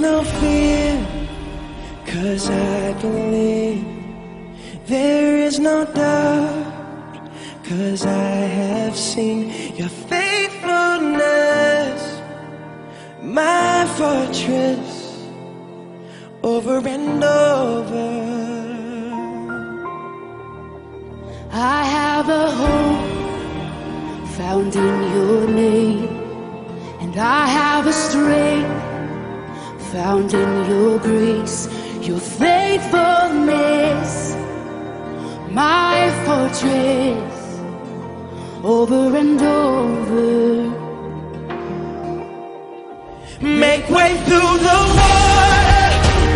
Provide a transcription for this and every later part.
There's no fear, 'cause I believe. There is no doubt, 'cause I have seen your faithfulness, my fortress, over and over. I have a hope found in your name, and I have a strength found in your grace, your faithfulness, my fortress, over and over. Make way through the water,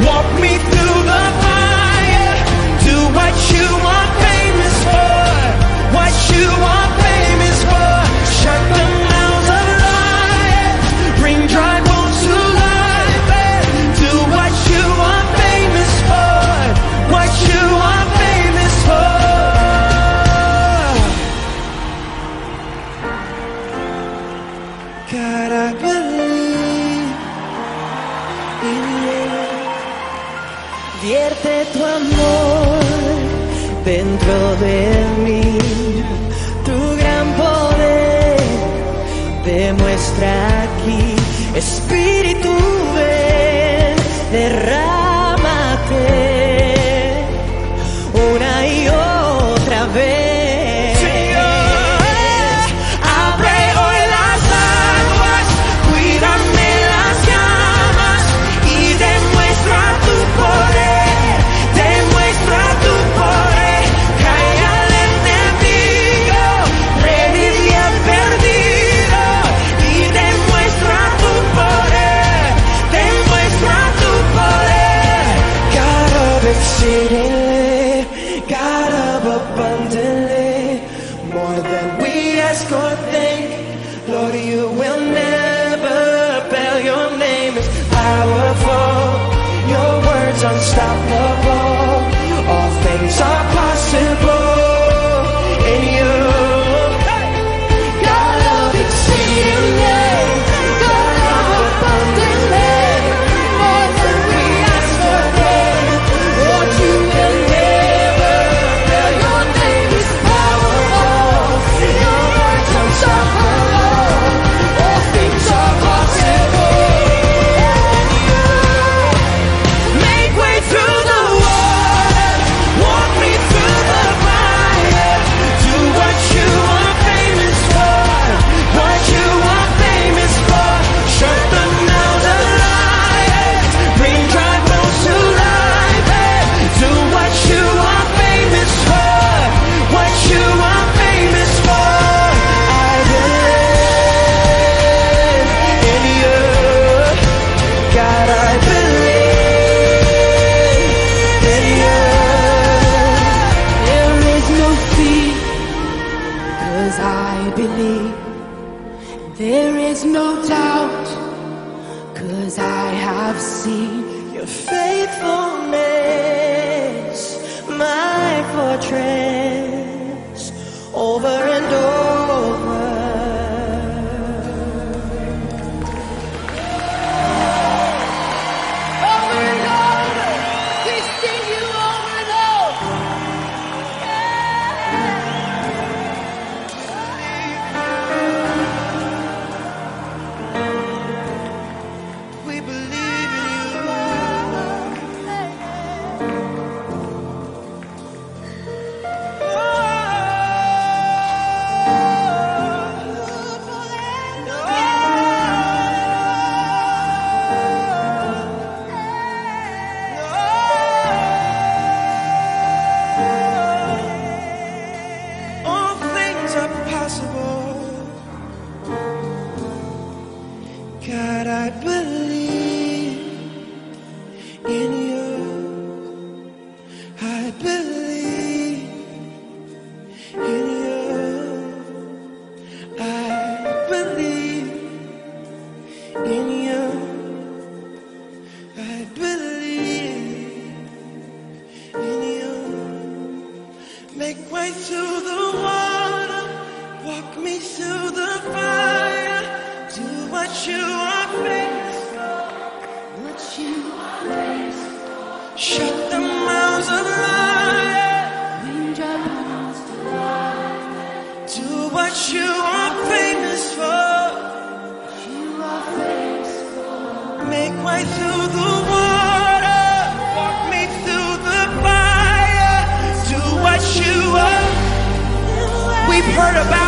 walk me through the fire, do what you are famous for, what you are famous for. Shut the mouths of lions, bring dry bones to life. Vierte tu amor dentro de mí, tu gran poder demuestra aquí. Espíritu, ven, derrámate una y otra vez. God of abundantly, more than we ask or think, Lord, you will never fail. Your name is powerful, your words unstoppable, all things are possible in you. God of exceedingly, God of abundantly, more than we ask or think, Lord, you will never fail. Your name is powerful, your words unstoppable, all things are possible in you. Make way through the water, walk me through the fire, do what you are famous for, what you are famous for. Shut the mouths of lions, bring dry bones to life, and do what you are famous for, what you are famous for. I believe in you, God, I believe in you. There is no fear, 'cause I believe. There is no doubt, 'cause I have seen your faithfulness, my fortress, over and over. Over and over. We sing you over and over. We believe in you, Lord. All things are possible. God, I believe in you. I believe in you. I believe in you. I believe in you. Make way through the water, walk me through the fire, do what you are famous for, what you Shut the mouths of liars. Do what you are famous for. Make way through the water. Walk me through the fire. Do what you are. We've heard about